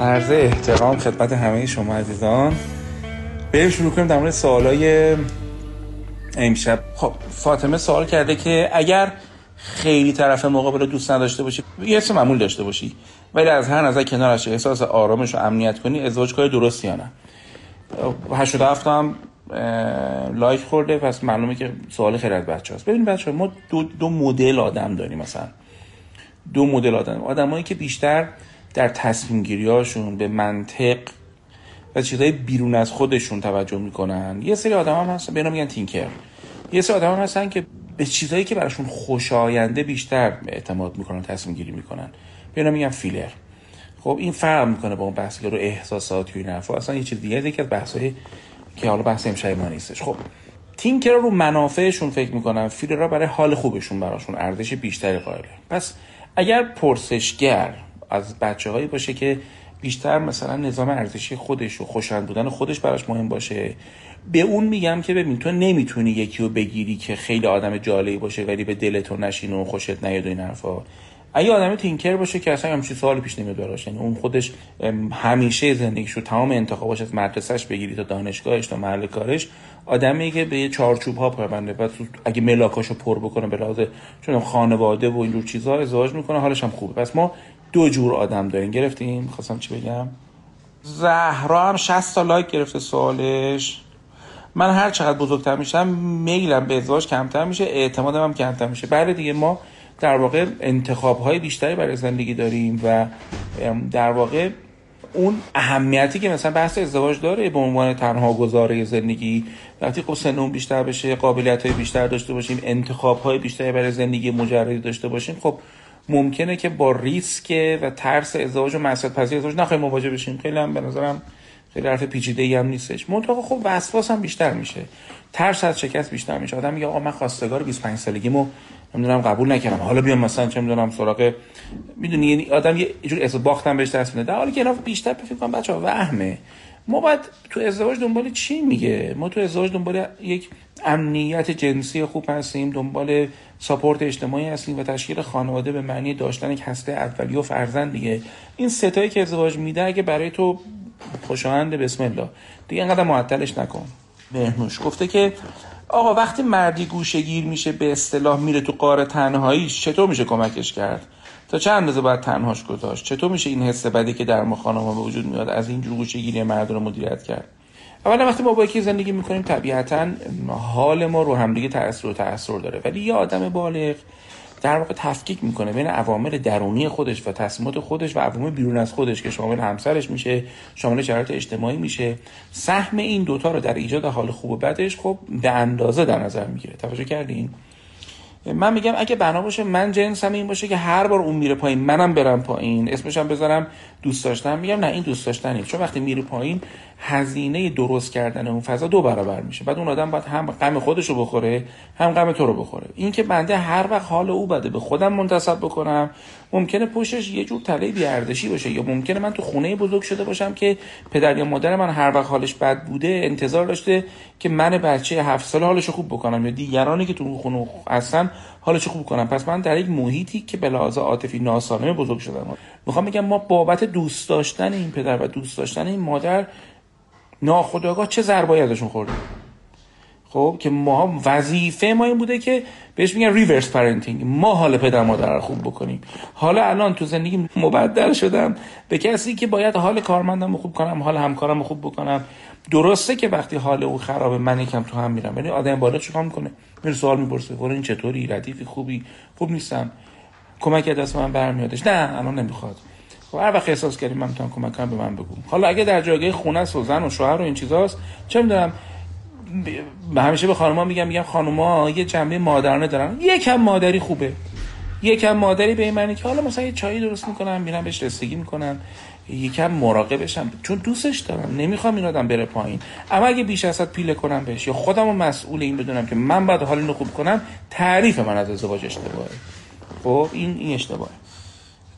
عرض احترام خدمت همه شما عزیزان. بریم شروع کنیم در مورد سوالای امشب. خب فاطمه سوال کرده که اگر خیلی طرف مقابل رو دوست نداشته باشی، یه حس معمول داشته باشی، ولی از هر نظر کنارش احساس آرامش و امنیت کنی، ازدواج کاری درست یا نه؟ 87 هم لایک خورده، پس معلومه که سوال خیلی از بچه‌هاست. ببین بچه‌ها، ما دو مدل آدم داریم. مثلا دو مدل آدمایی که بیشتر در تصمیم گیریاشون به منطق و چیزهای بیرون از خودشون توجه میکنن. یه سری آدم هم هستن به اینا میگن تینکر. یه سری آدم هم هستن که به چیزهایی که براشون خوشاینده بیشتر اعتماد میکنن، تصمیم گیری میکنن، به اینا میگن فیلر. خب این فرق میکنه با اون بحثی رو احساساتی و این حرفا، اصلا یه چیز دیگه که بحثی که حالا بحث امشب ما نیستش. خب تینکرها رو منافعشون فکر میکنن، فیلرها برای حال خوبشون براشون ارزش بیشتری قائله. پس اگر پرسشگر از بچه‌هایی باشه که بیشتر مثلا نظام ارزشی خودش و خوشایند بودن خودش براش مهم باشه، به اون میگم که ببین تو نمیتونی یکی رو بگیری که خیلی آدم جالبی باشه ولی به دلت نشین و خوشت نیاد و این حرفا. اگه آدم تینکر باشه که اصلا همچین سوالی پیش نمیاد براش، یعنی اون خودش همیشه زندگیش رو تمام انتخاباش از مدرسه‌اش بگیری تا دانشگاهش تا محل کارش، آدمی که به چارچوب‌ها پابنده، بعد اگه ملاکاشو پر بکنه به لحاظ چون خانواده و این جور چیزا ازدواج میکنه، حالش هم خوبه. پس ما دو جور آدم داریم. گرفتیم؟ خواستم چی بگم؟ زهرا هم 60 تا لایک گرفته. سوالش: من هر چقدر بزرگتر میشم میلم به ازدواج کمتر میشه، اعتمادم هم کمتر میشه. بله دیگه، ما در واقع انتخاب‌های بیشتری برای زندگی داریم و در واقع اون اهمیتی که مثلا بحث ازدواج داره به عنوان تنها گزاره زندگی، وقتی خب سنمون بیشتر بشه، قابلیت‌های بیشتر داشته باشیم، انتخاب‌های بیشتری برای زندگی مجردی داشته باشیم، خب ممکنه که با ریسک و ترس ازدواج و مسئولیت‌پذیری ازدواج نخواهیم مواجه بشیم. خیلی هم به نظرم خیلی حرف پیچیده‌ای هم نیستش. منطقه خب وسواس هم بیشتر میشه، ترس از شکست بیشتر میشه. آدم میگه آقا من خواستگار 25 سالگیمو نمیدونم قبول نکردم، حالا بیام مثلا چه میدونم سراغ، میدونی یعنی آدم یه جور احساس باختم بهش دست میده، در حالی که اینا بیشتر فکر کنم بچه‌ها وهمه. ما باید تو ازدواج دنبال چی میگه؟ ما تو ازدواج دنبال یک امنیت جنسی خوب هستیم، دنبال ساپورت اجتماعی هستیم و تشکیل خانواده به معنی داشتن یک هسته اولیه و فرزند دیگه. این ستایی که ازدواج میده اگه برای تو خوشایند، بسم الله دیگه، اینقدر معطلش نکن. بهنوش گفته که آقا وقتی مردی گوشه‌گیر میشه، به اصطلاح میره تو قاره تنهایی، چطور میشه کمکش کرد؟ تا چند اندازه باید تنهاش گذاشت؟ چطور میشه این حس بدی که در ما خانم‌ها به وجود میاد از این جور گوشه‌گیری مرد رو مدیریت کرد؟ اولا وقتی ما با یکی زندگی میکنیم طبیعتاً حال ما رو همدیگه تأثیر داره، ولی یه آدم بالغ در واقع تفکیک میکنه بین عوامل درونی خودش و تصمیمات خودش و عوامل بیرون از خودش که شامل همسرش میشه، شامل شرایط اجتماعی میشه. سهم این دوتا رو در ایجاد حال خوب و بدش خب به اندازه در نظر میگیره. توجه کردین؟ من میگم اگه بنا باشه، من جنسم این باشه که هر بار اون میره پایین منم برم پایین، اسمش هم بذارم دوست داشتن، میگم نه، این دوست داشتنی، چون وقتی میره پایین هزینه درست کردن اون فضا دو برابر میشه. بعد اون آدم باید هم غم خودش رو بخوره هم غم تو رو بخوره. این که بنده هر وقت حال او بده به خودم منتسب بکنم، ممکنه پشتش یه جور تله بی‌ارزشی باشه، یا ممکنه من تو خونه بزرگ شده باشم که پدر یا مادر من هر وقت حالش بد بوده انتظار داشته که من بچه 7 ساله حالش خوب بکنم، یا دیگرانی که تو خونه هستن حالش خوب کنم. پس من در یک محیطی که به لحاظ عاطفی ناسالم بزرگ شدم. میخوام بگم ما بابت دوست داشتن این پدر و دوست داشتن این مادر ناخودآگاه چه ضربه‌ای ازشون خوردیم. خب که ما وظیفه ما این بوده که بهش میگن ریورس پرنتینگ، ما حال پدر مادر رو خوب بکنیم. حالا الان تو زندگی مبدل شدم به کسی که باید حال کارمندم رو خوب کنم، حال همکارم رو خوب بکنم. درسته که وقتی حال او خرابه من یکم تو هم میرم، یعنی آدم بالا چیکار میکنه؟ میره سوال میپرسه، این چطوری؟ ردیفی؟ خوبی؟ خوب نیستم، کمک دست من برمیادش؟ نه الان نمیخواد. خب هر وقت احساس کردی من میتونم کمک کنم به من بگو. حالا اگه در جایگاه خونه سوزن و شوهر و این چیزاست، چه میدونم، همیشه به خانوما میگم خانوما یه جنبه مادرانه دارن، یکم مادری خوبه، یکم مادری به این معنی که حالا مثلا یه چایی درست میکنم میرم بهش رسیدگی میکنم، یکم مراقبشم چون دوستش دارم، نمیخوام این آدم بره پایین. اما اگه بیش از حد پیله کنم بهش یا خودمو مسئول این بدونم که من باید حالینو خوب کنم، تعریف من از ازدواج اشتباهه. خب این اشتباهه.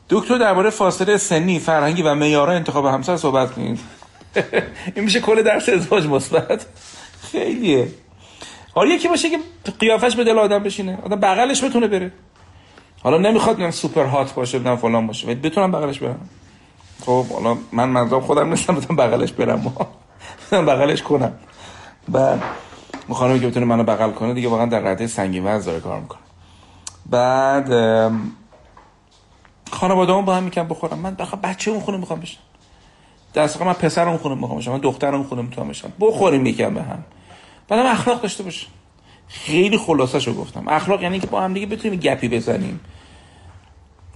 دکتر درباره فاصله سنی، فرهنگی و معیارهای انتخاب همسر صحبت کنید. این میشه کل درس ازدواج مثبت. خیلیه. حالا یکی باشه که قیافش به دل آدم بشینه، آدم بغلش بتونه بره. حالا نمیخواد من سوپر هات باشه، نه فلان باشه، ولی بتونم بغلش برم. خب حالا من منظورم خودم نیستم، بذارم بغلش برم، بذارم بغلش کنم. بعد میخوام که بتونه منو بغل کنه دیگه، واقعا در رده سنگین وزن داره کار میکنه. بعد خانواده‌ام با هم میگم بخورم، من بخوام بچه اون خونه میخوام بشم، درسته من پسر اون خونه میخوام بشم، من دختر اون خونه میتونم بشم، بخوریم یکم به هم، بعدم اخلاق داشته باش. خیلی خلاصه‌شو گفتم. اخلاق یعنی که با هم دیگه بتونیم گپی بزنیم،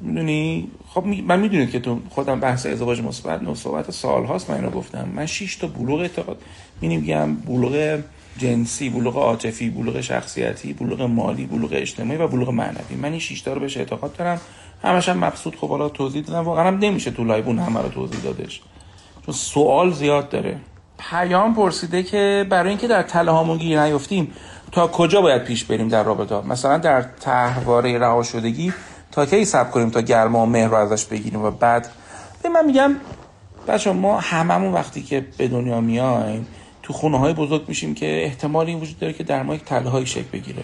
میدونی؟ خب من میدونید که تو خودم بحث ازدواج مثبت نه صحبت سال‌هاست من اینو گفتم. من 6 تا بلوغ اعتقاد می‌گم، بلوغ جنسی، بلوغ عاطفی، بلوغ شخصیتی، بلوغ مالی، بلوغ اجتماعی و بلوغ معنوی. من این 6 تا رو بهش اعتقاد دارم. همش هم مقصود خب حالا توضیح دادم، واقعا هم نمیشه تو لایو اون همه رو توضیح دادش، چون سوال زیاد داره. پیام پرسیده که برای اینکه در تله هامون گیر نیافتیم تا کجا باید پیش بریم در رابطه؟ مثلا در طرحواره رهاشدگی تا کی صبر کنیم تا گرما و مهر رو ازش بگیریم؟ و بعد به من میگم بچه‌ها ما هممون وقتی که به دنیا میایم تو خونه‌های بزرگ میشیم که احتمال این وجود داره که در ما یک تله‌ای شکل بگیره.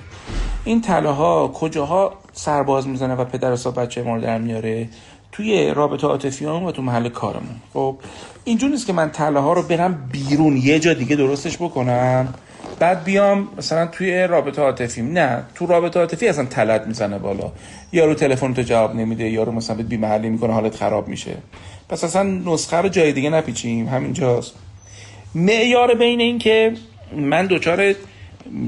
این تله‌ها کجاها سرباز میزنه و پدر حساب بچه ما رو در میاره؟ توی رابطه عاطفیام و تو محل کارمون. خب اینجوری نیست که من تله‌ها رو برم بیرون یه جا دیگه درستش بکنم بعد بیام مثلا توی رابطه عاطفیم، نه تو رابطه عاطفی اصلا تلت میزنه بالا، یارو تلفن تو جواب نمیده، یارو مثلا بهت بی‌محلی میکنه، حالت خراب میشه. پس اصلا نسخه رو جای دیگه نپیچیم، همینجاست. معیار بین این که من دوچار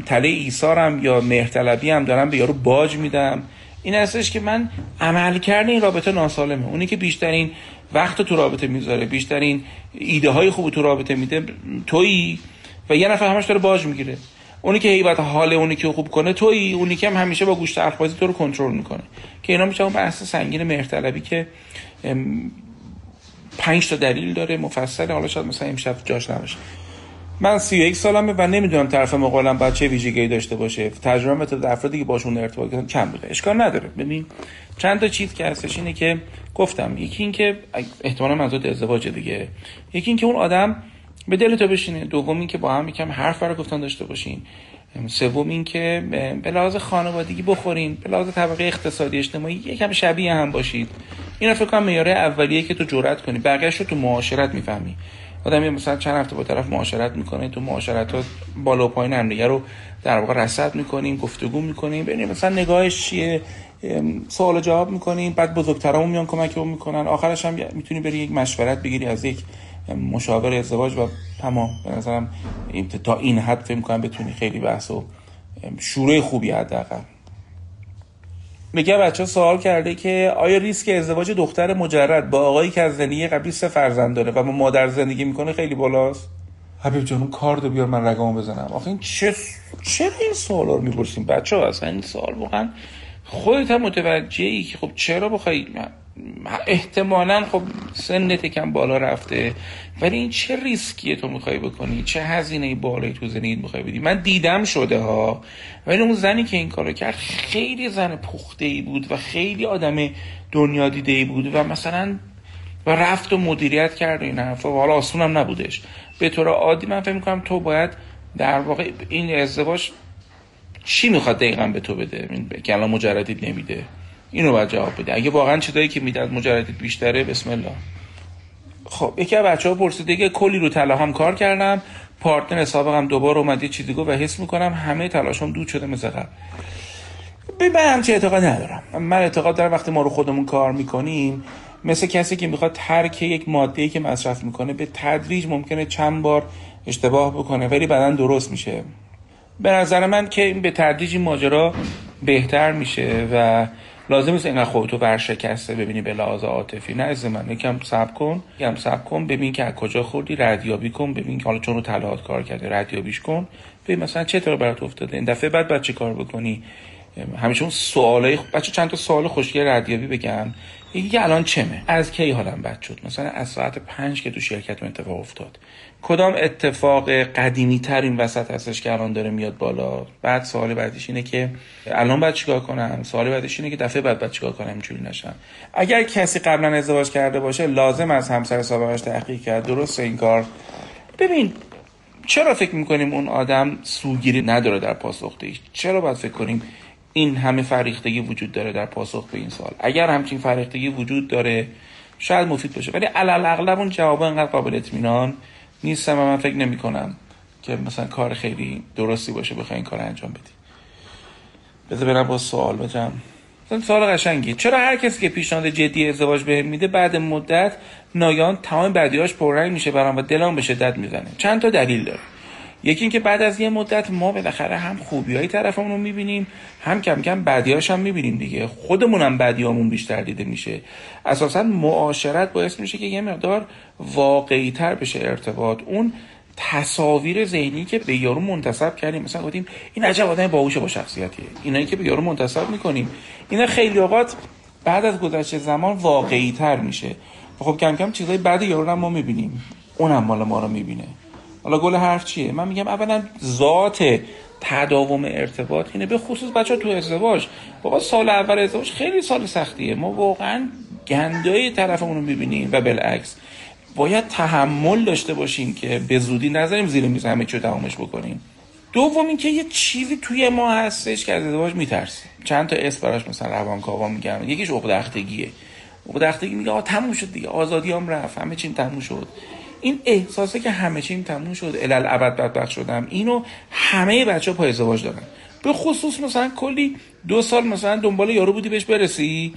تله ایثارم یا مهرطلبی هم دارم به یارو باج میدم این هستش که من عملکرد این رابطه ناسالمه. اونی که بیشترین وقت تو رابطه میذاره، بیشترین ایده های خوب تو رابطه میده تویی، و یه نفر همش داره باج میگیره. اونی که هیبت حال اونی که خوب کنه تویی، اونی که هم همیشه با گوشت حرف‌بازی تو رو کنترل میکنه، که اینا میشه اون بحث سنگین مهرطلبی که 5 تا دلیل داره مفصل، حالا شاید مثلا امشب جاش نباشه. من 31 سالمه و نمیدونم طرف مقابلم باید چه ویژگی داشته باشه. تجربه تو افرادی که باشون ارتباط دارم کم بوده، اشکال نداره. ببین چند تا چیز که هستش اینه که گفتم، یکی این که احتمالاً منظور ازدواج دیگه، یکی این که اون آدم به دلتو بشینه، دوم این که با هم یکم حرف برای گفتن داشته باشین، سوم این که به لحاظ خانوادگی بخورین، به لحاظ طبقه اقتصادی اجتماعی یکم شبیه هم باشید. اینا فکر کنم معیارهای اولیه که تو جرأت کنی، بقیه‌اشو تو معاشرت میفهمی. آدمی مثلا چند هفته با طرف معاشرت میکنه، تو معاشرتات بالا و پایین همدیگه رو در واقع رصد میکنیم، گفتگو میکنیم، ببینیم مثلا نگاهش چیه، سوال و جواب میکنیم، بعد بزرگترامون میان کمکمون میکنن، آخرش هم میتونی بری یک مشورت بگیری از یک مشاور ازدواج و تمام. به نظرم تا این حد فکر می‌کنم بتونی خیلی بحث و شروع خوبی حداقل. میگه بچه سوال کرده که آیا ریسک ازدواج دختر مجرد با آقایی که از زندگی قبلی 3 فرزند داره و با مادر زندگی میکنه خیلی بالاست؟ حبیب جانم کاردو بیار من رگامو بزنم. آخه این چرا این سوالا رو میپرسیم بچه‌ها؟ اصلا این سوال واقعا خودت هم متوجهی که خب چرا بخوای، احتمالاً خب سنت کم بالا رفته، ولی این چه ریسکیه تو میخوای بکنی؟ چه هزینه بالایی تو زندگیت میخوای بدی؟ من دیدم شده ها، ولی اون زنی که این کارو کرد خیلی زن پخته‌ای بود و خیلی آدم دنیا دیده‌ای بود و مثلا و رفت و مدیریت کرد این حرفا، و حالا آسونم نبودش. به طور عادی من فکر می‌کنم تو باید در واقع این ازدواج چی میخواد دقیقاً به تو بده؟ این که الان مجردیت نمیده، اینو باید جواب بده. اگه واقعا چیزایی که میده از مجردیت بیشتره، بسم الله. خب یکی از بچه‌ها پرسیده که کلی رو تلاهم کار کردم، پارتنر سابقم دوبار اومد یه چیزی گفت و حس میکنم همه تلاشم دود شده مثل قبل. من همچین اعتقاد ندارم. من اعتقاد دارم وقتی ما رو خودمون کار میکنیم، مثل کسی که میخواد ترک یک ماده‌ای که مصرف میکنه، به تدریج ممکنه چند بار اشتباه بکنه ولی بعداً درست میشه. به نظر من که این به تدریج ماجرا بهتر میشه و لازم نیست اینقدر خودتو ورشکسته ببینی به لحاظ عاطفی. نه از من یکم صبر کن، ببین که از کجا خوردی، ردیابی کن، ببین که حالا چون رو تلهات کار کرده ردیابیش کن، ببین مثلا چه اتفاقی برات افتاده، این دفعه بعد چه کار بکنی. همیشه اون سوالای بچه، چند تا سوال خوشگل ردیابی بگم. یکی که الان چمه، از کی حالم بد شد، مثلا از ساعت 5 که تو شرکت من اتفاق افتاد، کدام اتفاق قدیمی تر این وسط هستش که الان داره میاد بالا. بعد سوال بعدیش اینه که الان باید چیکار کنم، سوال بعدیش اینه که دفعه بعد چیکار کنم اینجوری نشم. اگر کسی قبلا ازدواج کرده باشه لازم از همسر سابقش تحقیق کرد، درسته این کار. ببین چرا فکر می‌کنیم اون آدم سوگیری نداره در پاسخش؟ چرا باید فکر کنیم این همه فریختگی وجود داره در پاسخ به این سوال؟ اگر همچین فریختگی وجود داره شاید مفید باشه، ولی علل اغلب اون جواب انقدر قابل اطمینان نیستم و من فکر نمی کنم که مثلا کار خیلی درستی باشه بخوای این کار انجام بدی. بذار برم با سوال بجم. سوال قشنگی. چرا هر کسی که پیشنهاد جدی ازدواج بهم میده بعد مدت ناگهان تمام بدیهاش پررنگ میشه برام و دلم به شدت میزنه؟ چند تا دلیل داره. یکی اینکه بعد از یه مدت ما بالاخره هم خوبیای طرفمون رو میبینیم، هم کم کم بدیهاش هم میبینیم دیگه. خودمون هم بدیامون بیشتر دیده میشه. اساسا معاشرت باعث میشه که یه مقدار واقعی‌تر بشه ارتباط. اون تصاویر ذهنی که به یارو منتسب کردیم، مثلا گفتیم این عجب آدم باهوشه با شخصیتیه، اینایی که به یارو منتسب میکنیم اینا خیلی اوقات بعد از گذشت زمان واقعی تر میشه. خب کم کم چیزای بعد یارو هم ما میبینیم، اونم مال ما رو میبینه. حالا گل حرف چیه؟ من میگم اولا ذات تداوم ارتباط اینه، به خصوص بچه‌ها تو ازدواج. بابا سال اول ازدواج خیلی سال سختیه، ما واقعا گندای طرفمون رو میبینیم و بالعکس باید تحمل داشته باشیم که به زودی نذاریم زیر میز همه چیو تمامش بکنیم. دوم اینکه یه چیزی توی ما هستش که از ازدواج میترسیم. چند تا اسم براش مثلا روانکاوا میگم. یکیش عقده‌دختگیه. عقده‌دختگی میگه آ تموم شد دیگه، آزادیام رفت، همه چیم تموم شد. این احساسه که همه چیم تموم شد، الال ابد بدبخت شدم، اینو همه بچه‌ها پای ازدواج دارن. به خصوص مثلا کلی 2 سال مثلا دنبال یارو بودی بهش برسی،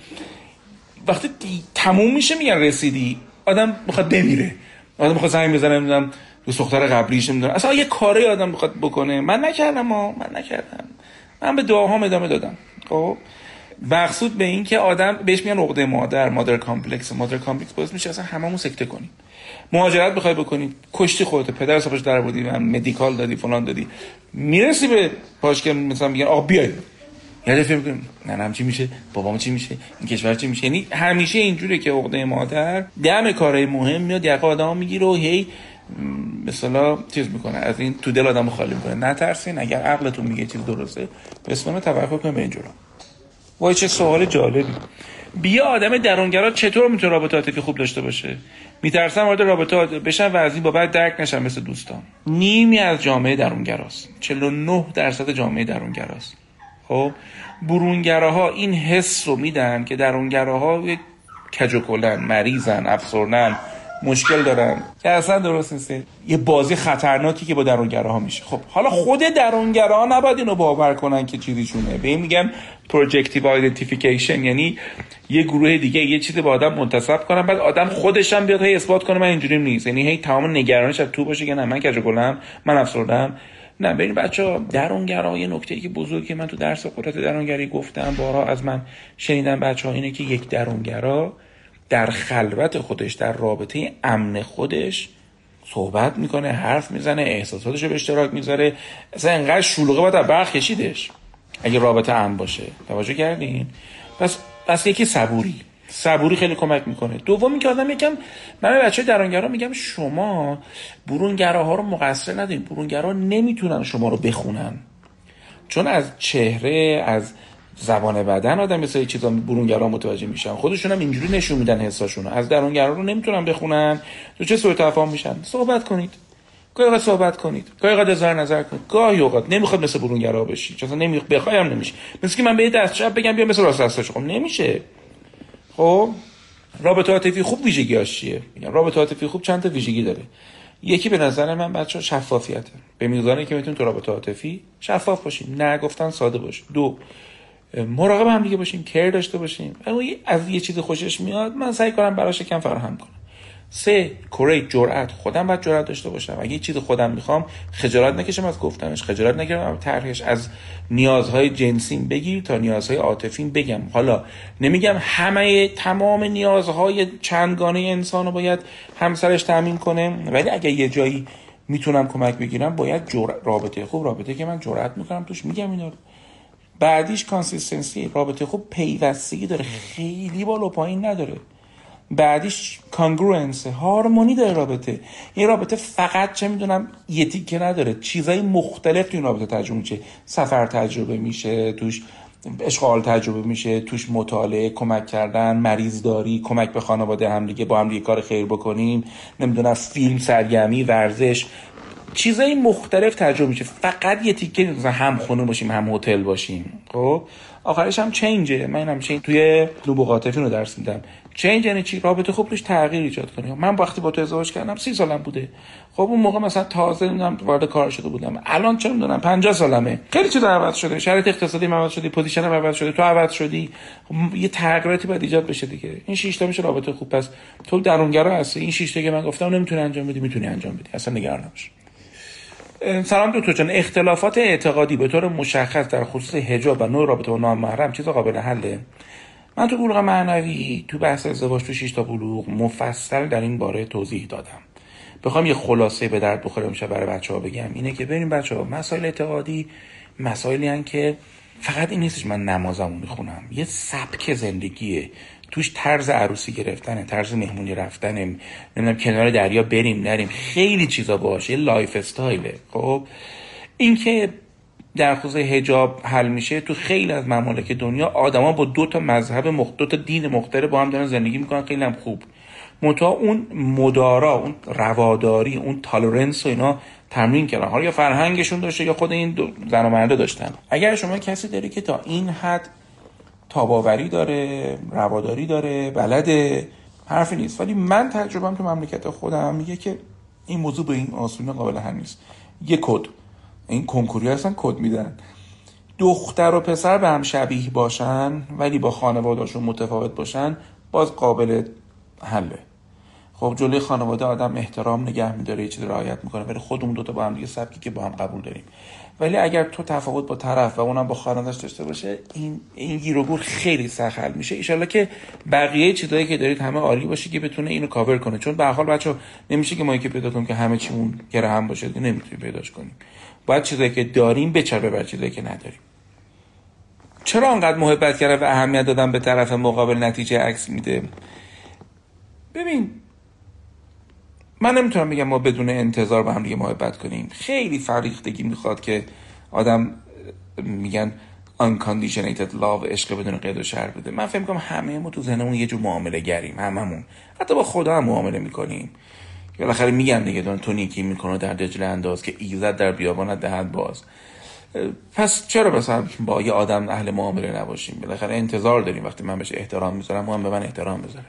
وقتی تموم میشه میگن رسیدی. آدم میخواد بمیره، آدم میخواد زنگ بزنه، نمیدونم دو دختر قبلیش، نمیدونم اصلا یه کاری آدم میخواد بکنه. من نکردم، من به دعاهام ادامه دادم. خب مقصود به این که آدم بهش میگن عقده مادر، مادر کامپلکس باعث میشه اصلا هممون سکته کنیم. مهاجرت بخوای بکنی، کشتی خودت، پدر صاحبش درآوردی، مدیکال دادی، فلان دادی، میرسی به پاش که مثلا میگن آقا بیاید یاد فکر کنیم ننم چی میشه، بابام چی میشه، این کشور چی میشه. یعنی همیشه اینجوره که عقده مادر دم کارهای مهم میاد یقه آدمو میگیره و هی مثلا چیز میکنه، از این تو دل آدمو خالی میکنه. نترسین، اگر عقلتون میگه چیز درسته بسم الله توقع کنین به اینجورا. وای چه سوال جالبی. بیا آدم درونگرا چطور میتونه رابطه عاطفی خوب داشته باشه؟ میترسن وارد رابطه بشن و از این بابت درک نشن مثل دوستان. نیمی از جامعه درونگراست. 49% جامعه درونگراست. خب برونگراها این حس رو میدن که درونگراها کج و کلن، مریضن، افسردن، مشکل دارن، که اصلا درست نیست. یه بازی خطرناکی که با درونگراها میشه. خب حالا خود درونگراها نباید اینو باور کنن که چیزیشونه. به این میگم پروجکتیو آیدنتیفیکیشن، یعنی یه گروه دیگه یه چیزی به آدم منتسب کنن، بعد آدم خودش هم بیاد هی اثبات کنه من اینجوریم نیست. یعنی هی تمام نگرانش از تو باشه که نه من کج و کلم، من افسردم. نه ببین بچه‌ها، درونگرا یه نکته‌ای که بزرگی که من تو درس قدرت درونگری گفتم، بارها از من شنیدم بچه‌ها، اینه که یک درونگرا در خلوت خودش، در رابطه امن خودش صحبت میکنه، حرف میزنه، احساساتش رو به اشتراک میذاره، اصلا انقدر شلوغه باید از برق کشیدش اگه رابطه امن باشه. توجه کردین؟ پس یکی صبوری خیلی کمک میکنه. دومی که آدم یکم، من به بچه درونگرا میگم شما برونگراها رو مقصر ندین. برونگرا نمیتونن شما رو بخونن، چون از چهره، از زبان بدن آدم مثلا چیزا برونگرا متوجه میشن، خودشون هم اینجوری نشون میدن حساشون. از درونگرا رو نمیتونن بخونن، تو چه سوء تفاهم میشن. صحبت کنید، گاهی اوقات اظهار نظر کنید، گاهی اوقات نمیخواد مثل برونگرا بشی، چون نمیخواد بخوایم نمیشه. مثل که من به دست چپ بگم بیا مثل راست دستش، نمیشه. خب رابطه عاطفی خوب ویژگیاش چیه؟ میگم رابطه عاطفی خوب چند تا ویژگی داره. یکی به نظر من بچه‌ها شفافیته. به میزانی که میتونیم تو رابطه عاطفی شفاف باشیم، نه گفتن ساده باشه. 2 مراقب هم دیگه باشیم، کیر داشته باشیم. از یه چیز خوشش میاد من سعی کنم براش یکم فراهم کنم. 3 کوریج، جرأت. خودم باید جرأت داشته باشم. اگه یه چیز خودم میخوام خجالت نکشم از گفتنش، خجالت نگیرم از طرحش. از نیازهای جنسیم بگیر تا نیازهای عاطفیم بگم. حالا نمیگم تمام نیازهای چندگانه انسانو باید همسرش تامین کنه، ولی اگه یه جایی میتونم کمک بگیرم باید رابطه خوب، رابطه که من جرأت میکنم توش، میگم اینا رو. بعدیش کانسیستنسی. رابطه خوب پیوستگی داره، خیلی بالا پایین نداره. بعدیش کانگرونس، هارمونی داره رابطه. این رابطه فقط چه میدونم یه تیکه نداره، چیزای مختلف تو این رابطه تجربه میشه. سفر تجربه میشه توش، اشغال تجربه میشه توش، مطالعه، کمک کردن، مریضداری، کمک به خانواده هم دیگه، با هم دیگه کار خیر بکنیم، نمیدونم فیلم، سرگرمی، ورزش، چیزای مختلف تجربه میشه. فقط یه تیکه مثلا هم خونه باشیم هم هتل باشیم. خب آخرش هم چنجه. من هم چنج توی نبوغاتفین رو درس میدم. چنج یعنی چی؟ رابطه خوب روش تغییر ایجاد کنه. من وقتی با تو ازدواج کردم 30 سالم بوده. خب اون موقع مثلا تازه نمیدونم وارد کار شده بودم. الان چه میدونم 50 سالمه. خیلی چیزا عوض شده. شرایط اقتصادی عوض شده، پوزیشن عوض شده، تو عوض شدی. یه تغییراتی باید ایجاد بشه دیگه. این 6 تا میشه رابطه خوب. پس تو درونگرا هستی. این 6 تا که من گفتم نمیتونی انجام بدی، میتونی انجام بدی. اصلا نگران نباش. سلام دکتر جان، اختلافات اعتقادی به طور مشخص در خصوص حجاب و نوع رابطه با نامحرم چیزا قابل حله؟ من تو بلوغ معنوی تو بحث ازدواج تو 6 تا بلوغ مفصل در این باره توضیح دادم. بخوام یه خلاصه به درد بخوره میشه برای بچه‌ها بگم اینه که ببین بچه‌ها، مسائل اعتقادی مسائلی ان که فقط این نیستش من نمازمو میخونم، یه سبک زندگیه، توش طرز عروسی گرفتنه، طرز مهمونی رفتنه، نمیدونم کنار دریا بریم نریم، خیلی چیزا باشه، یه لایف استایله. خب این که در خصوص حجاب حل میشه، تو خیلی از ممالک دنیا آدما با دو تا مذهب مختلف، دو تا دین مختلف با هم دارن زندگی میکنن، خیلی هم خوب. منتها اون مدارا، اون رواداری، اون تالرنس و اینا تمرین کردن. حالا یا فرهنگشون داشته یا خود این زن و مرده داشتن. اگر شما کسی داری که تا این حد تاباوری داره، رواداری داره، بلده، حرفی نیست. ولی من تجربه‌ام تو مملکت خودم میگه که این موضوع به این آسونی قابل حل نیست. یک کد، این کنکوری هستن کد میدن، دختر و پسر به هم شبیه باشن ولی با خانواده‌شون متفاوت باشن باز قابل حله. خب جلوی خانواده آدم احترام نگه می‌داره، یه چیزی رعایت می‌کنه، ولی خودمون دوتا با هم دیگه سبکی که با هم قبول داریم. ولی اگر تو تفاوت با طرف و اونم با خانواده‌اش داشته باشه، این گیر و گور خیلی سخت حل میشه. ان شاءالله که بقیه چیزایی که دارید همه عالی باشه که بتونه اینو کاور کنه، چون به هر حال بچه‌ها نمیشه که ما یکی پیدا کنیم که همه چیمون گره هم باشه، نمیتونیم پیداش کنیم. باید چیزایی که داریم بچربه بر چیزایی که نداریم. چرا انقدر محبت کردن و اهمیت دادن به طرف مقابل نتیجه عکس میده؟ ببین من نمیتونم بگم ما بدون انتظار به هم دیگه محبت کنیم. خیلی فریختگی میخواد که آدم میگن unconditioned love، عشق بدون قید و شرط بده. من فکر میکنم همه ما تو ذهنمون یه جور معامله گریم، هممون حتی با خدا هم معامله میکنیم. یا بالاخره میگن دیگه دون تو نیکی میکنه در دجله انداز که ایزد در بیابانت دهد باز. پس چرا مثلا با یه آدم اهل معامله نباشیم؟ بالاخره انتظار داریم وقتی من بهش احترام میذارم اون هم به من احترام بذاره.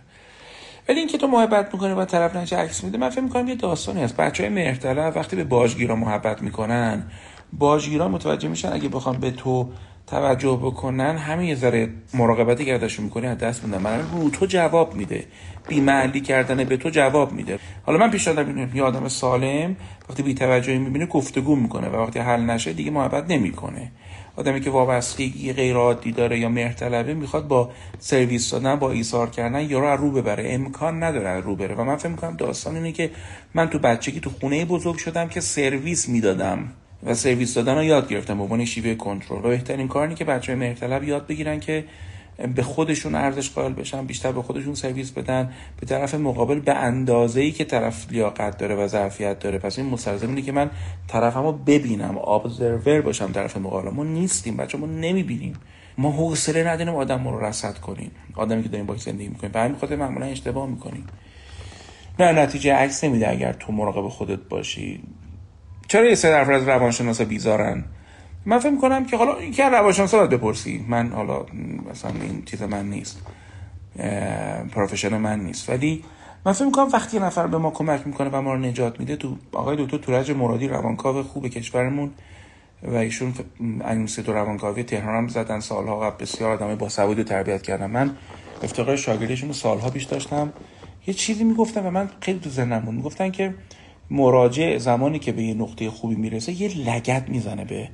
ولی اینکه تو محبت میکنی و طرف نتیجه عکس میده، من فکر میکنم یه داستانی هست. بچهای مهرطلب وقتی به باجگیرا محبت میکنن، باجگیرا متوجه میشن اگه بخوام به تو توجه بکنن، همین یه ذره مراقبتی گردشون میکنی از دست میدن. من رو تو جواب میده، بی‌محلی کردن به تو جواب میده. حالا من پیشنهاد میدم یه آدم سالم وقتی بی‌توجهی میبینه گفتگو میکنه و وقتی حل نشه دیگه محبت نمیکنه. آدمی که وابستگی غیر عادی داره یا مهرطلبه میخواد با سرویس دادن، با ایثار کردن یارو از رو ببره، امکان نداره رو بره. و من فکر میکنم داستان اینه که من تو بچگی تو خونه بزرگ شدم که سرویس میدادم و سرویس دادن رو یاد گرفتم به عنوان شیوه کنترل. و بهترین کاری که بچه‌های مهرطلب یاد بگیرن که به خودشون ارزش قائل بشن، بیشتر به خودشون سرویس بدن، به طرف مقابل به اندازه‌ای که طرف لیاقت داره و ظرفیت داره. پس این مستلزم اینه که من طرفمو ببینم، ابزرور باشم. طرف مقابل ما نیستیم بچه، ما نمیبینیم، ما حوصله نداریم آدم رو رصد کنیم، آدمی که داریم باهاش زندگی می‌کنیم. به همین خاطر معمولا اشتباه می‌کنیم. نه نتیجه عکس نمیده اگر تو مراقب خودت باشی. چرا یه سری افراد از روانشناسا بیزارن؟ من فکر می‌کنم که حالا اینکه روانشناسا رو بپرسی، من حالا مثلا این چیز من نیست، پروفشنال من نیست، ولی من فکر می‌کنم وقتی یه نفر به ما کمک می‌کنه و ما رو نجات میده، تو آقای دکتر تورج مرادی روانکاو خوب کشورمون و ایشون انیمیست روانکاوی تهران هم زدن سال‌ها قبل، بسیار آدمای باسواد رو تربیت کردن. من افتخار شاگردیشون سال‌ها پیش داشتم. یه چیزی می‌گفتم و من خیلی تو ذهنم بود، می‌گفتن که مراجع زمانی که به یه نقطه خوبی میرسه یه لگد میزنه به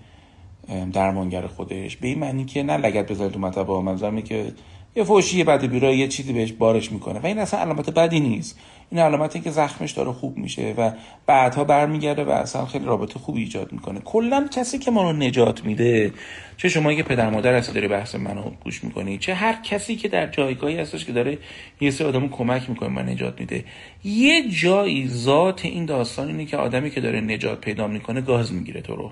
درمانگر خودش، به این معنی که نه لگد بزنه تو مطب ها، منظورم که یه فحشی بعد بیرا یه چیزی بهش بارش میکنه و این اصلا علامت بدی نیست، این علامتی که زخمش داره خوب میشه و بعدها برمیگرده و اصلا خیلی رابطه خوبی ایجاد میکنه. کلا کسی که ما رو نجات میده، چه شما که پدر مادر هستی داری بحث منو گوش میکنی، چه هر کسی که در جایگاهی هستش که داره یه سری آدمو کمک میکنه و نجات میده، یه جایی ذات این داستان اینه که آدمی که داره نجات پیدا میکنه گاز میگیره تو رو.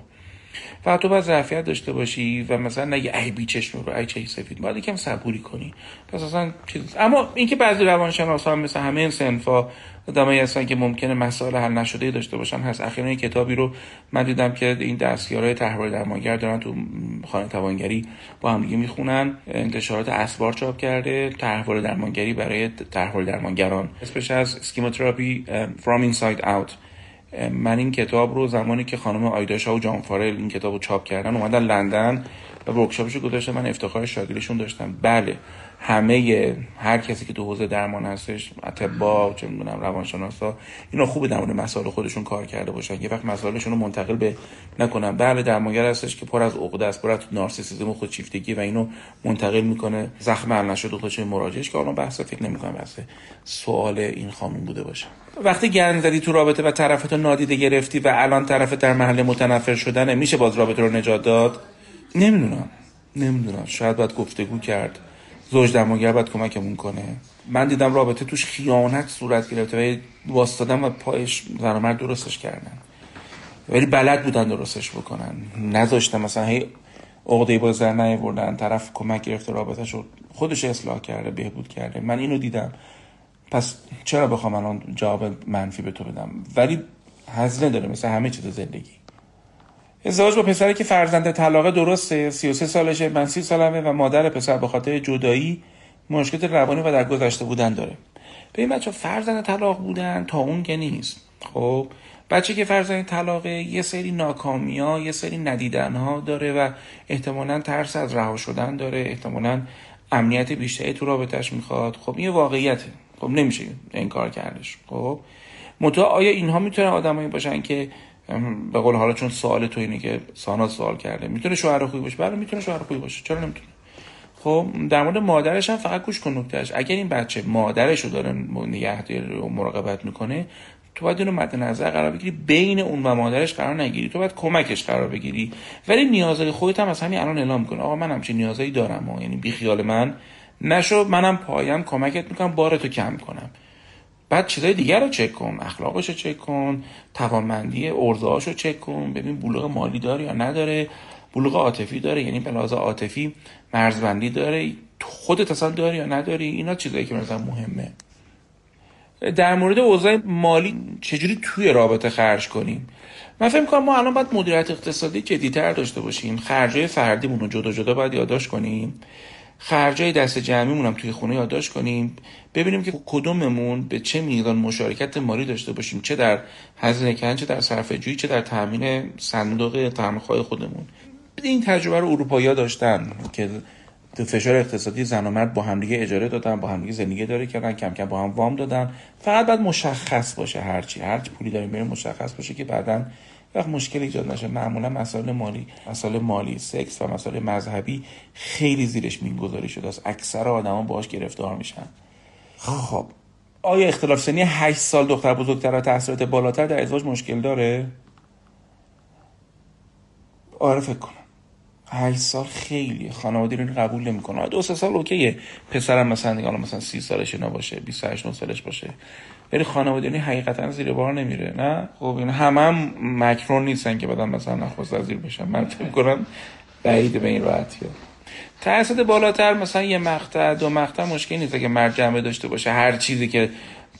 و تو باز رفیعت داشته باشی و مثلا نگه ای بی چشم رو ای چه سفید، باید یکم صبوری کنی. پس اصلا چیز، اما اینکه بعضی روانشناسا هم مثل همه این صنفا آدمایی هستن که ممکنه مسائل حل نشده داشته باشن هست. اخیراً کتابی رو من دیدم که این دستیارای تحول درمانگر دارن تو خانه توانگری با هم دیگه میخونن، انتشارات اسوار چاپ کرده، تحول درمانگری برای تحول درمانگران، اسمش از اسکیموتراپی فرام اینساید اوت. من این کتاب رو زمانی که خانم آیدا شا و جان فارل این کتاب رو چاپ کردن اومدن لندن و ورکشاپش رو گذاشتن، من افتخار شاگردشون داشتم. بله همه هر کسی که تو حوزه درمان هستش، اطباء، چه میدونم روانشناسا، اینا خوبه در مورد مسائل خودشون کار کرده باشن، یه وقت مسائلشون رو منتقل به نکنن. بله درمانگر هستش که پر از عقده است، پر از نارسیسیسم و خودشیفتگی و اینو منتقل میکنه، زخم حل نشده خودش مراجعش، که الان بحث فکر نمی‌کنم بحث سوال این خانم بوده باشه. وقتی گند زدی تو رابطه و طرفتو نادیده گرفتی و الان طرف در محل متنفر شدن، میشه باز رابطه رو نجات داد؟ نمیدونم. شاید باید گفتگو کرد، زوج درمانگر باید کمکمون کنه. من دیدم رابطه توش خیانت صورت گرفته و واسطادن و پایش زن مرد درستش کردن، ولی بلد بودن درستش بکنن، نذاشتن مثلا هی عقده‌ای با زن نیاوردن، طرف کمک گرفته رابطه‌ش رو خودش اصلاح کرده، بهبود کرده. من اینو دیدم. پس چرا بخوام الان جواب منفی به تو بدم؟ ولی هزینه داره مثل همه چیز زندگی. ازدواج با پسری که فرزند طلاق درسته، 33 سالشه، من 30 سالمه و مادر پسر به خاطر جدایی مشکل روانی و درگذشته بودن داره. ببین بچه‌ها، فرزند طلاق بودن تا اون که نیست. خب بچه که فرزند طلاقه یه سری ناکامی‌ها، یه سری ندیدن‌ها داره و احتمالاً ترس از رها شدن داره، احتمالاً امنیت بیشتری تو رابطه‌اش می‌خواد. خب این واقعیته. خب نمیشه انکار کردش. خب متأ آیا اینها میتونن آدمایی باشن که به قول حالا چون سوال تو اینه که سانات سوال کرده، میتونه شوهر خوبی باشه؟ بله میتونه شوهر خوبی باشه، چرا نمیتونه؟ خب در مورد مادرش هم فقط گوش کن نکتهش. اگر این بچه مادرش رو داره نگهداری و مراقبت میکنه، تو باید اینو مد نظر قرار بگیری، بین اون و مادرش قرار نگیری، تو باید کمکش قرار بگیری، ولی نیازهای خودت هم از همین الان اعلام کن. آقا من همچین نیازهایی دارم، یعنی بی خیال من نشو، منم پایم، کمکت میکنم، بارتو کم کنم. بعد چیزای دیگر رو چک کن، اخلاقش رو چک کن، توانمندی ارزه‌هاش رو چک کن، ببین بلوغ مالی داره یا نداره، بلوغ عاطفی داره، یعنی به لحاظ عاطفی مرزبندی داره، خودت اصلا داری یا نداری. اینا چیزایی که مثلا مهمه. در مورد اوضاع مالی چجوری توی رابطه خرج کنیم، من فکر می‌کنم ما الان باید مدیریت اقتصادی جدی‌تر داشته باشیم، خرج‌های فردیمون رو جدا جدا باید یادداشت کنیم، خرجای دست جمعیمون هم توی خونه یادداشت کنیم، ببینیم که کدوممون به چه میزان مشارکت مالی داشته باشیم، چه در هزینه کردن، چه در صرفه جویی، چه در تامین صندوق تنخواه خودمون. این تجربه رو اروپایی‌ها داشتن که تو فشار اقتصادی زن و مرد با همدیگه اجاره دادن، با همدیگه زندگی داره کردن، کم کم با هم وام دادن. فقط باید مشخص باشه، هر چی پولی داریم بریم مشخص باشه که بعداً وقت مشکل ایجاد نشه. معمولا مسائل مالی، سکس و مسائل مذهبی خیلی زیرش میگذاری شده است، اکثر آدما باهاش گرفتار میشن. خب آیا اختلاف سنی 8 سال دختر بزرگتر و تاثیرات بالاتر در ازدواج مشکل داره؟ آره فکر کنم 8 سال خیلی خانواده رو قبول نمیکنه. 2 سال اوکیه، پسرم مثلا 30 سالش نباشه، 28 سالش باشه، ولی خانوادگی حقیقتا زیر بار نمیره. نه خب این هم مکرون نیستن که بعدن مثلا نخواست از زیر بشن. من فکر می‌کنم بعید به این راحتیه. تاثیرات بالاتر مثلا یه مقطع دو مقطع مشکل نیست که مرد جمع داشته باشه، هر چیزی که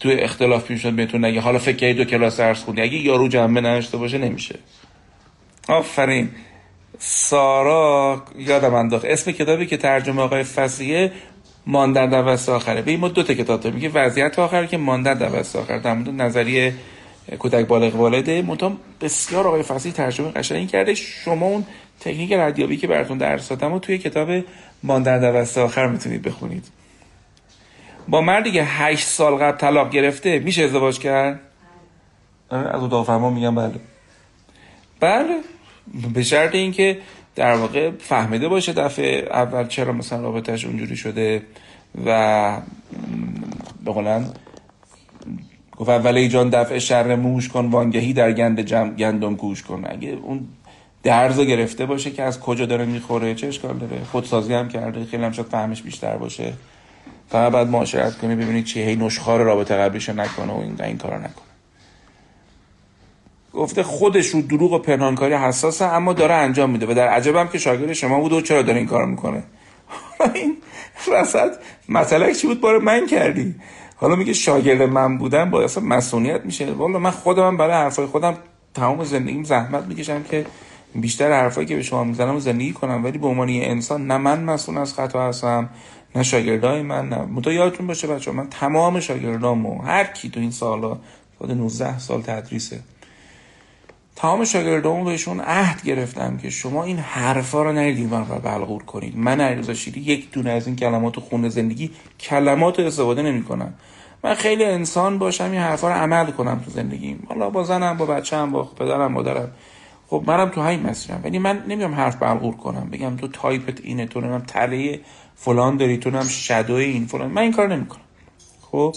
تو اختلاف پیش میاد بهتون نگه. حالا فکر کنید دو کلاس درس خوندی، اگه یارو جمع نداشته باشه نمیشه. آفرین سارا، یادم انداخت اسم کتابی که ترجمه آقای فضیه ماندن در وسط آخره. به این ما 2 کتاب داریم که وضعیت آخره که ماندن در وسط آخره در مورد نظریه کودک بالغ والده منطقه بسیار آقای فصیح ترجمه قشنگی کرده. شما اون تکنیک ردیابی که براتون درس دادم و توی کتاب ماندن در وسط آخر میتونید بخونید. با مردی که 8 سال قبل طلاق گرفته میشه ازدواج کرد؟ از اون داوفرما میگم بله، به شرط اینکه در واقع فهمیده باشه دفعه اول چرا مثلا رابطهش اونجوری شده و به قولن گفت اولی جان دفعه شر موش کن وانگهی در گندم کوش کن. اگه اون درزو گرفته باشه که از کجا داره میخوره، چه اشکال داره، خودسازی هم کرده، خیلی هم شاید فهمش بیشتر باشه. فقط بعد معاشرت کنی ببینید چی، هی نشخوار رابطه قبلیشو نکنه و این کارا نکنه. گفته خودش رو دروغ و پنهانکاری حساسه اما داره انجام میده و در عجبم که شاگرد شما بود و چرا داره این کارو میکنه. این وسط مطلق چی بود باره من کردی؟ حالا میگه شاگرد من بودن با اصلا مسئولیت میشه. والله من خودم برای حرفای خودم تمام زندگیم زحمت میکشم که بیشتر حرفایی که به شما میزنم زندگی کنم، ولی به عنوان یه انسان نه من مسئول از خطا هستم نه شاگردای من. نه متأ یادتون باشه بچه‌ها، من تمام شاگردامو هر کی تو این سالا بعد 19 سال تدریسه تمام شاگردامو بهشون عهد گرفتم که شما این حرفا رو نگید و بلغور کنید. من علیرضا شری یک دونه از این کلماتو خون زندگی کلمات استفاده نمی‌کنم. من خیلی انسان باشم این حرفا رو عمل کنم تو زندگیم، حالا با زنم با بچه‌م با پدرم مادرم، خب منم تو همین مسیرم، ولی من نمیام حرف بلغور کنم بگم تو تایپت اینه، تو نمیدونم تله فلان داری، تو نمیدونم شادوی این فلان، من این کارو نمی‌کنم. خب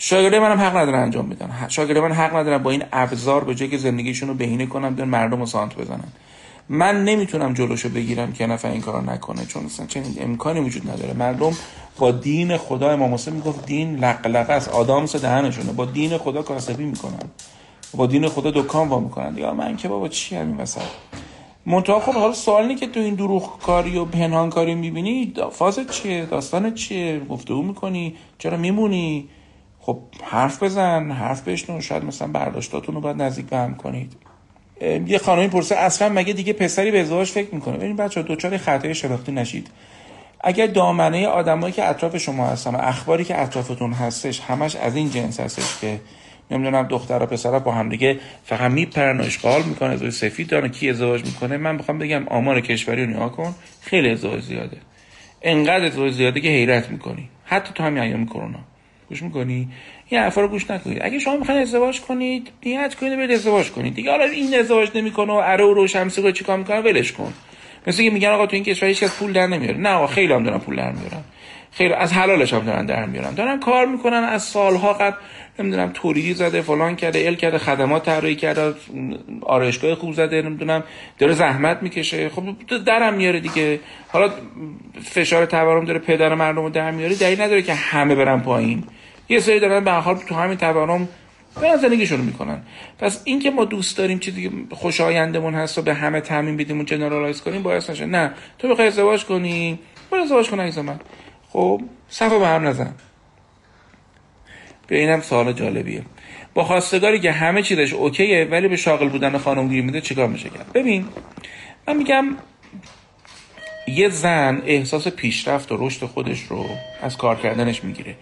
شاگرد منم حق ندارن انجام میدن، شاگرد من حق ندارن با این ابزار به جای که زندگیشون رو بهینه کنن بدون مردم رو سانت بزنن. من نمیتونم جلوشو بگیرم که نفر این کارو نکنه، چون اصلا چنین امکانی وجود نداره. مردم با دین خدا، امام حسین میگفت دین لقلقه است، آدامس دهنشونه، با دین خدا کاسبی میکنن، با دین خدا دکان وا میکنن دیگه. من که بابا چی همین وسط منتها. خب حالا سوالی که تو این دروغ کاری و پنهان کاری میبینی فاز چیه، داستان چیه، گفتگو میکنی، چرا میمونی؟ خب حرف بزن، حرف بشنو، شاید مثلا برداشتاتون رو بعد نزدیک به هم کنید. یه خانمی پرسه اصلا مگه دیگه پسری به ازدواج فکر میکنه؟ ببین بچه‌ها، دوچار خطای شناختی نشید. اگر دامنه آدمایی که اطراف شما هستن و اخباری که اطرافتون هستش همش از این جنس هستش که نمیدونم دختر و پسر با هم دیگه فقط میپرن و اشغال میکنن، از روی سفید دارن، کی ازدواج میکنه. من میخوام بگم آمار کشوری رو نگاه کن، خیلی ازدواج زیاده، انقدر ازدواج زیاده که حیرت میکنی. حتی تو همین ایام کرونا گوش میکنی این حرفا رو گوش نکنید. اگه شما میخواین ازدواج کنید نیت کنید برید ازدواج کنید دیگه. حالا این ازدواج نمیکنه و اره و شمسی رو چیکار میکنه ولش کن. مثل اینکه میگن آقا تو این کشور هیچ کس پول در نمیاره. نه آقا خیلی هم دارن پول در میارن، خیلی از حلالش هم دارن در میارن، دارن کار میکنن از سالها قبل، نمیدونم توریدی زده فلان کرده ال کرده، خدمات طراحی کرده، آرایشگاه خوب زده، نمیدونم داره زحمت میکشه، خب درم میاره دیگه. حالا فشار تورم داره پدر مردمو در میاره، دلیل نداره که همه برن پایین، یه سری دارن به هر حال تو همین تورم برن زندگیشون میکنن. پس این که ما دوست داریم چیزی که خوشایندمون هست و به همه تعمیم بدیم و جنرالایز کنیم باعث نشه. نه تو میخوای ازدواج کنی برو ازدواج کن عزیز من، خب صفو به هم نزن. ببینم سوال جالبیه. با خواستگاری که همه چیزش اوکیه ولی به شاغل بودن خانم گیر میده چیکار میشه کرد؟ ببین من میگم یه زن احساس پیشرفت و رشد خودش رو از کار کردنش میگیره.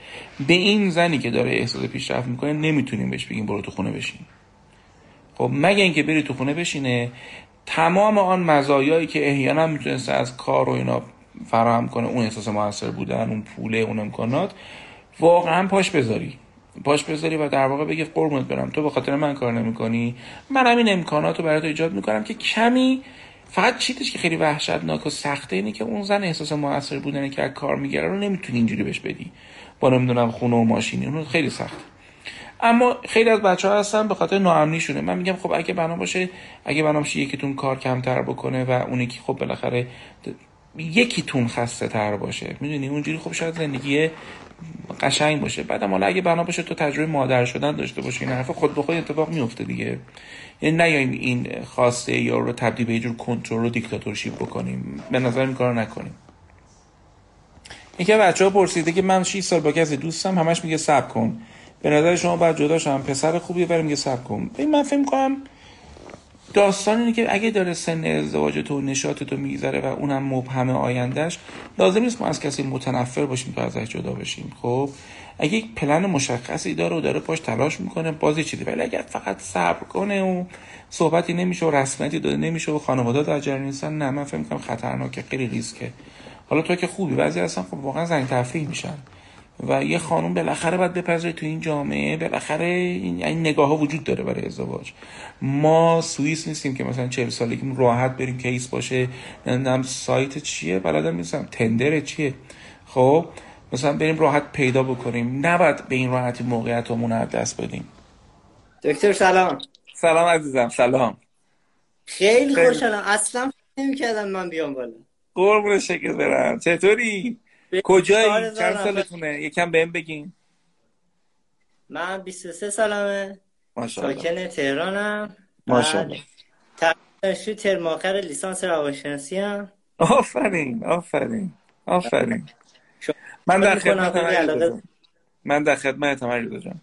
به این زنی که داره احساس پیشرفت میکنه نمیتونیم بهش بگیم برو تو خونه بشین. خب مگه اینکه بری تو خونه بشینه تمام آن مزایایی که احیانا میتونسته از کار و اینا فراهم کنه، اون احساس موثر بودن، اون پوله، اون امکانات، واقعا پاش بذاری و در واقع بگی قربونت برم تو به خاطر من کار نمی‌کنی، من همین امکاناتو برات ایجاد می‌کنم که کمی. فقط چیزی که خیلی وحشتناک و سخته اینه که اون زن احساس موثر بودن که از کار می‌گیره رو نمی‌تونی اینجوری بهش بدی با نمی‌دونم خونه و ماشینی، اون خیلی سخته. اما خیلی از بچه‌ها هستن به خاطر ناامنیشونه، من میگم خب اگه بنا باشه، اگه بنا باشه یکیتون کار کمتر بکنه و اون یکی خب بالاخره یکیتون خسته تر باشه، میدونی اونجوری خب شاید زندگی قشنگ باشه. بعدم حالا اگه بنا باشه تو تجربه مادر شدن داشته باشی، این حرفا خود به خود اتفاق میفته دیگه. یعنی نیایم این خواسته یا رو تبدیل به یه جور کنترل و دیکتاتورشیپ بکنیم، به نظر این کارو نکنیم. یکی از بچه‌ها پرسیده که من 6 سال با کسی دوستم همش میگه صبر کن، به نظر شما بعد جدا شم، پسر خوبیه ولی میگه صبر کن. ببین من فکر می‌کنم داستان اینه که اگه داره سن ازدواج تو نشاط تو میگذره و اونم مبهم آیندهش، لازم نیست ما از کسی متنفر باشیم تا ازش جدا بشیم. خب اگه یک پلن مشخصی داره و داره پاش تلاش میکنه باز چیزی، ولی اگر فقط صبر کنه و صحبتی نمیشه و رسمیتی داده نمیشه و خانواده در جریان نیستن، نه من فکر میکنم خطرناکه، خیلی ریسکه. حالا تو که خوبی، بعضی اصلا خب واقعا زنگ تفریح میشن و یه خانم بالاخره باید بپذره تو این جامعه، بالاخره این نگاه‌ها وجود داره برای ازدواج. ما سوئیس نیستیم که مثلا 40 سالگیم راحت بریم کیس باشه، نمیدونم سایت چیه بلدم نیستم، تندر چیه، خب مثلا بریم راحت پیدا بکنیم. نباید به این راحتی موقعیتمون رو از دست بدیم. دکتر سلام. سلام عزیزم. سلام. خیلی خوشحالم، اصلا نمی‌کردم من بیام بالا. قربون شکر برم. چطوری؟ کجایی؟ چند سالتونه؟ یکم بهم بگین. من 23 سالمه، ساکن تهرانم. ماشاءالله. تقریبا ترم آخر لیسانس روانشناسی هم. آفرین آفرین آفرین. من در خدمتم علیرضا جان.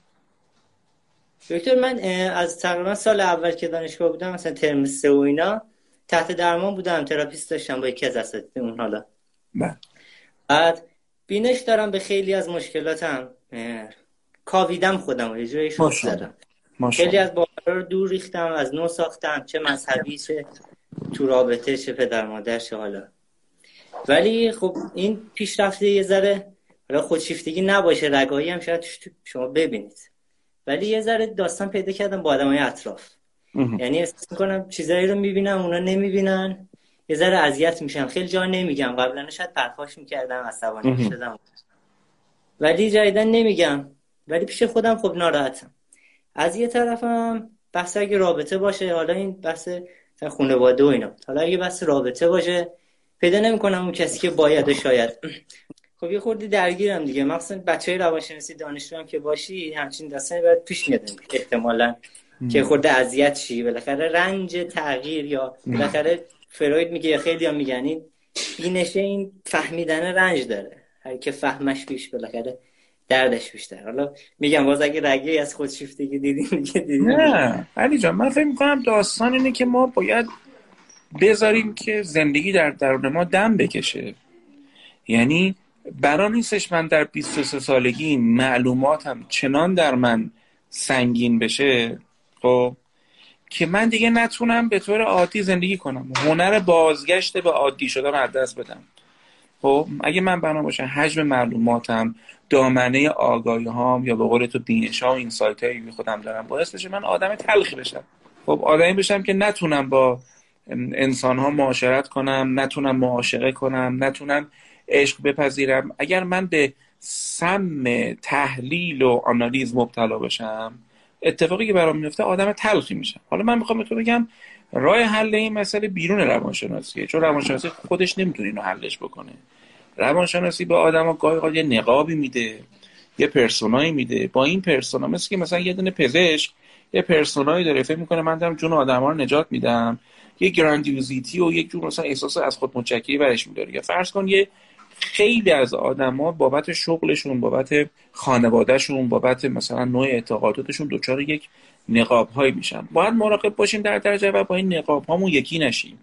دکتر من از تقریبا سال اول که دانشگاه بودم، مثلا ترم 3 و اینا تحت درمان بودم، تراپیست داشتم با یکی از اساتیدمون حالا. بله. بعد بینش دارم به خیلی از مشکلاتم، کاویدم خودم رو یه جوری شوخ زدم. خیلی از باورها رو دور ریختم، از نو ساختم، چه مذهبی چه تو رابطه چه پدر مادر چه حالا. ولی خب این پیشرفته یه ذره حالا خودشیفتگی نباشه، رگایی هم شاید شما ببینید، ولی یه ذره داستان پیدا کردم با آدمای اطراف. یعنی احساس می‌کنم چیزایی رو می‌بینم اونا نمی‌بینن، یه ذره اذیت میشم، خیلی جا نمیگم. قبلا شاید پرخاش می‌کردم، عصبانی می‌شدم، ولی جدیدن نمیگم، ولی پیش خودم خب ناراحتم. از یه طرفم بحث اگه رابطه باشه، حالا این بحث خانواده و اینا، حالا اگه بحث رابطه باشه پیدا نمی‌کنم اون کسی که باید و شاید. خب یه خوردی درگیرم دیگه، مخصوصا بچه‌های روانشناسی دانشجو هم که باشی همچین داستانی برات پیش میاد احتمالاً که خورده اذیت شی، بالاخره رنج تغییر، یا بالاخره فروید میگه خیلی هم میگن این بینشه، این فهمیدن رنج داره، هر که فهمش پیش بالاخره دردش بیشتر. حالا میگم باز اگه رگی از خودشیفتگی دیدین که دیدین. نه علی جان، من فکر می‌کنم داستان اینه که ما باید بذاریم که زندگی در درون ما دم بکشه. یعنی برای نیستش من در 23 سالگی معلوماتم چنان در من سنگین بشه خب که من دیگه نتونم به طور عادی زندگی کنم، هنر بازگشت به عادی شدن از دست بدم. خب اگه من بنا باشه حجم معلوماتم، دامنه آگاهی‌هام، یا به قول تو بینش‌ها و اینسایت‌هایی که خودم دارم، باعث بشه من آدم تلخی بشم. خب آدمی بشم که نتونم با انسان‌ها معاشرت کنم، نتونم معاشقه کنم، نتونم عشق بپذیرم. اگر من به سم تحلیل و آنالیز مبتلا بشم، اتفاقی که برام میفته آدم تلخی میشم. حالا من میخوام بهتون بگم راه حل این مسئله بیرون روانشناسیه، چون روانشناسی خودش نمیتونه اینو حلش بکنه. روانشناسی به آدما گاهی اوقات یه نقابی میده، یه پرسونایی میده، با این پرسونا مثل که مثلا یه دونه پزشک یه پرسونایی داره، فکر میکنه من دارم جون آدما رو نجات میدم، یه گراندیوزیتی و یک جور مثلا احساس از خود متشکری برش میداره. فرض کن یه خیلی از آدما بابت شغلشون، بابت خانوادهشون، بابت مثلا نوع اعتقاداتشون دوچار یک نقاب‌های میشن. باید مراقب باشیم در درجه و با این نقاب‌هامون یکی نشیم.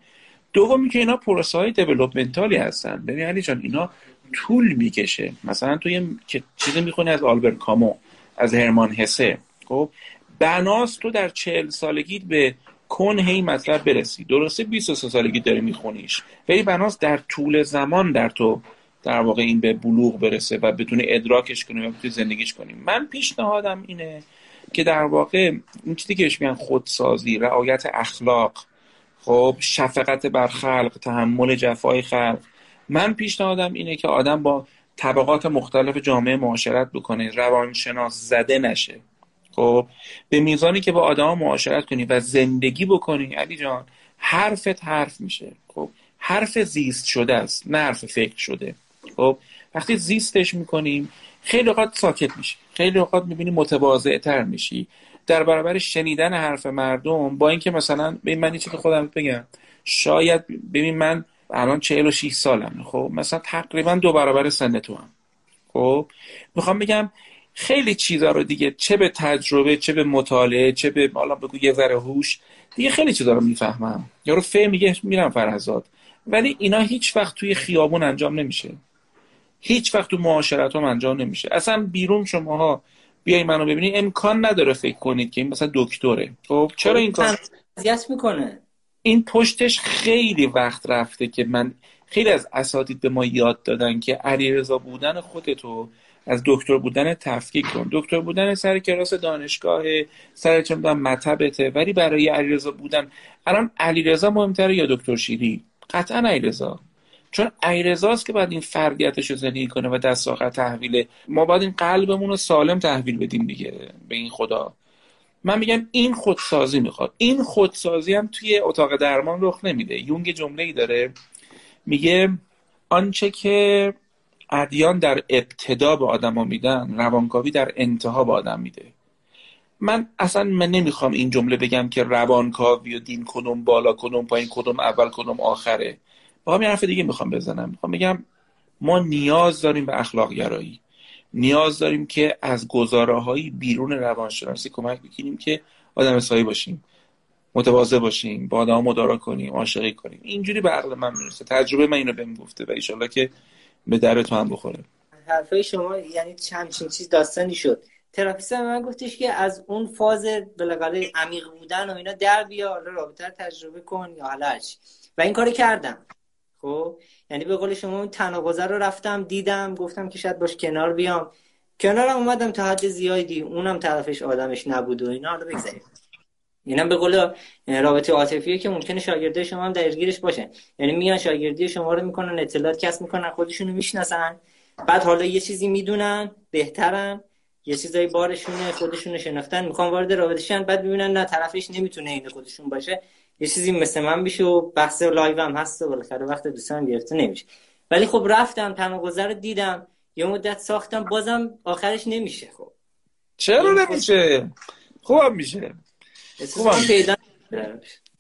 دومی که اینا پروسه‌های دیولپمنتالی هستن. ببین علی جان، اینا طول میکشه. مثلا تو یه چیزی میخونی از آلبرت کامو، از هرمان هسه، خب بناس تو در 40 سالگی به کنه این مطلب برسی. درسته 23 سالگی داری میخونیش، ولی بناس در طول زمان در تو در واقع این به بلوغ برسه و بتونه ادراکش کنه و بتونه زندگیش کنیم. من پیشنهادم اینه که در واقع این چیزی که بهش میگن خودسازی، رعایت اخلاق، خب شفقت بر خلق، تحمل جفای خلق، من پیشنهادم اینه که آدم با طبقات مختلف جامعه معاشرت بکنه، روانشناس زده نشه. خب به میزانی که با آدما معاشرت کنی و زندگی بکنی، علی جان حرفت حرف میشه. خب حرف زیست شده است، نه حرف فکر شده. خب وقتی زیستش میکنیم خیلی اوقات ساکت میشی، خیلی اوقات میبینی متواضع تر میشی در برابر شنیدن حرف مردم. با اینکه مثلا ببین من چیزی که خودم بگم، شاید ببین من الان 46 سالمه، خب مثلا تقریبا 2 برابر سن تو هم. خب میخوام بگم خیلی چیزا رو دیگه چه به تجربه، چه به مطالعه، چه به حالا بگو یه ذره هوش، دیگه خیلی چیزا رو میفهمم. یارو فهم میگه میرم فرهزاد، ولی اینا هیچ وقت توی خیابون انجام نمیشه، هیچ وقت تو معاشرت هم انجام نمیشه. اصلا بیرون شماها بیای منو ببینید امکان نداره فکر کنید که این مثلا دکتره. خب چرا این کار اذیت میکنه؟ این پشتش خیلی وقت رفته که من خیلی از اساتید به ما یاد دادن که علیرضا بودن خودتو از دکتر بودن تفکیک کن. دکتر بودن سر کلاس دانشگاه، سر چه میدونم مطبته، ولی برای علیرضا بودن الان علیرضا مهمتره یا دکتر شیری؟ قطعا علیرضا، چون علیرضاست که باید این فردیتش رو زندگی کنه و دست آخر تحویل ما باید این قلبمون رو سالم تحویل بدیم دیگه به این خدا. من میگم این خودسازی میخواد. این خودسازی هم توی اتاق درمان رخ نمیده. یونگ جمله‌ای داره میگه آنچه که ادیان در ابتدا به آدم ها میدن، روانکاوی در انتها به آدم میده. من اصلا نمیخوام این جمله بگم که روانکاوی و دین کدوم بالا کدوم پایین کدوم اول کدوم آخره. میخوام یه حرف دیگه میخوام بزنم، میخوام بگم ما نیاز داریم به اخلاق گرایی، نیاز داریم که از گزاره‌های بیرون روانشناسی کمک بگیریم که آدم حسابی باشیم، متواضع باشیم، با آدم مدارا کنیم، عاشقی کنیم. اینجوری به عقل من میرسه، تجربه من اینو بهم گفته و ان شاءالله که به درتون هم بخوره. حرفای شما یعنی چمچین چیز داستانی شد. تراپیست من گفتش که از اون فاز بلاغاله عمیق بودن و اینا در بیا، رابطه رو تجربه کن یا حالا چی، و این کارو کردم. خب یعنی به قول شما اون تناقض رو رفتم دیدم، گفتم که شاید باش کنار بیام، کنارم اومدم تا حد زیادی، اونم طرفش آدمش نبود و اینا. رو بگذارید، اینم به قول رابطه عاطفیه که ممکنه شاگردای شما هم درگیرش باشن، یعنی میان شاگردی شما رو میکنن، اطلاعات کسب میکنن، خودشونو میشناسن، بعد حالا یه چیزی میدونن، بهترن، یه چیزای بارشونه، خودشونو شناختن، میخوان وارد رابطه شن، بعد میبینن نه طرفش نمیتونه این خودشون باشه، یه چیزی مثل من بشه و بحث لایو هم هست و بالاخره وقت دوستان گرفته نمیشه. ولی خب رفتم تناقض رو دیدم، یه مدت ساختم، بازم آخرش نمیشه. خب چرا نمیشه؟ خوبم میشه. خوبم پیدا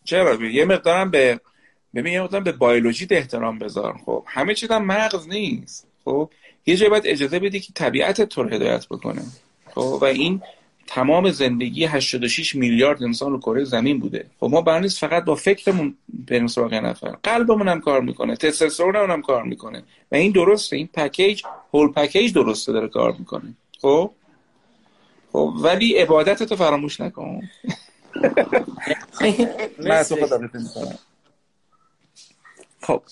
چرا بی؟ یه مقدارم به ببین، یه مقدارم به بیولوژی احترام بذار. خب همه چیزم مغز نیست. خب یه جایی باید اجازه بدی که طبیعت تو رو هدایت بکنه. خب و این تمام زندگی 86 میلیارد انسان رو کره زمین بوده. خب ما برای نیست فقط با فکرمون بریم سراغ نفر، قلبمون هم کار میکنه، تستوسترون هم کار میکنه و این درسته، این پکیج، هول پکیج درسته، داره کار میکنه. خب خب ولی عبادت تو فراموش نکن. من تو خدا بفهم کنم. خب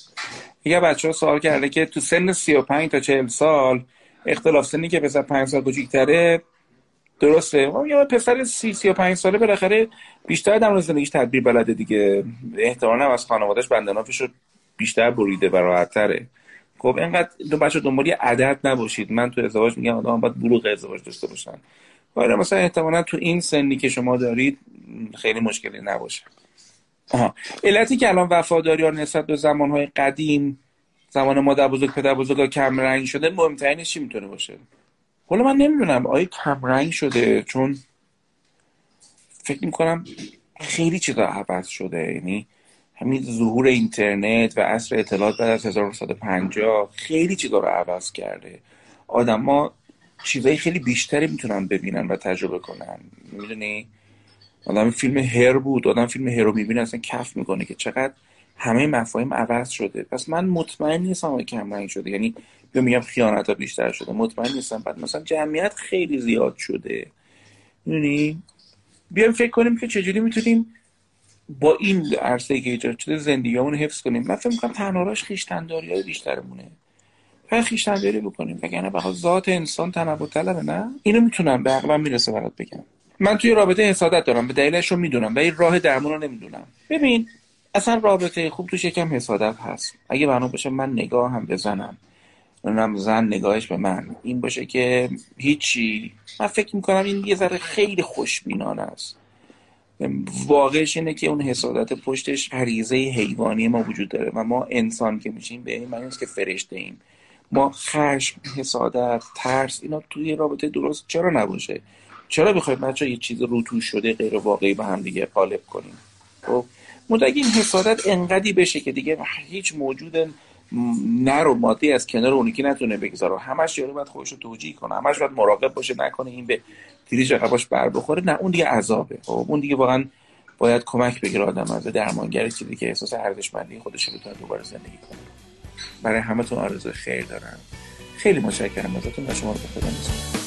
یه بچه ها سوال کرده که تو سن 35 تا 40 سال اختلاف سنی که پسر 5 سال کوچیک‌تره درسته؟ یا پسر 35 ساله بالاخره بیشتر در زندگیش تدبیر بلده دیگه، احتمالاً از خانواده‌اش بندنافش رو بیشتر بریده و راحت‌تره. خب اینقدر بچه دنبال یه عدد نباشید. من تو ازدواج میگم آدم باید بلوغ ازدواج داشته باشن، ولی مثلا احتمالاً تو این سنی که شما دارید خیلی مشکلی نباشه. آها، علتی که الان وفاداری‌ها نسبت به زمان‌های قدیم، زمان مادر بزرگ پدر بزرگ کم رنگ شده، مهمترینش چی میتونه باشه؟ حالا من نمیدونم آیا کم رنگ شده چون فکر میکنم خیلی چیزا عوض شده، یعنی همین ظهور اینترنت و عصر اطلاعات بعد از 1950 خیلی چیزا رو عوض کرده. آدما چیزای خیلی بیشتری میتونن ببینن و تجربه کنن. میدونی آدم فیلم هر بود، آدم فیلم هر رو میبینه اصلا کف میکنه که چقدر همه مفاهیم عوض شده. پس من مطمئن نیستم کم رنگ شده، یعنی میگم خیانت ها بیشتر شده، مطمئن نیستم. بعد مثلا جمعیت خیلی زیاد شده، میدونی بیایم فکر کنیم که چجوری میتونیم با این عرصه‌ای که ایجاد شده زندگیمون رو حفظ کنیم. من فکر می‌کنم تنها راهش خویشتن‌داری‌های بیشترمونه. فقط خویشتن‌داری بکنیم، وگرنه بخاطر ذات انسان تنوع طلبه. نه اینو میتونم به عقلم میرسه برات بگم. من توی رابطه حسادت دارم، به دلیلش رو میدونم ولی راه درمون رو نمیدونم. ببین اصلا رابطه خوب توش یکم حسادت هست. اگه بنا بشه من نگاه هم بزنم، اونم زن نگاهش به من این باشه که هیچی، من فکر میکنم این یه ذره خیلی خوشبینانه است. واقعش اینه که اون حسادت پشتش غریزه حیوانی ما وجود داره و ما انسان که میشیم به این معنی است که فرشته ایم. ما خشم، حسادت، ترس، اینا توی رابطه درست چرا نباشه؟ چرا بخوایم بچه‌ها یه چیز روتو شده غیر واقعی به هم دیگه قالب کنیم؟ خب متأکد این حسادت انقدی بشه که دیگه هیچ موجود نه رو مادی از کنار اون یکی نتونه بگذاره. همش یارو باید خودش رو توجیه کنه، همش باید مراقب باشه نکنه این به تریش رقباش بر بخوره. نه اون دیگه عذابه. خب اون دیگه واقعا باید کمک بگیره آدم، از درمانگر چیزی که احساس ارزشمندی خودش رو بتونه دوباره زندگی کنه. برای همتون آرزوی خیر دارم. خیلی متشکرم ازتون و شما رو به خدا میسپارم.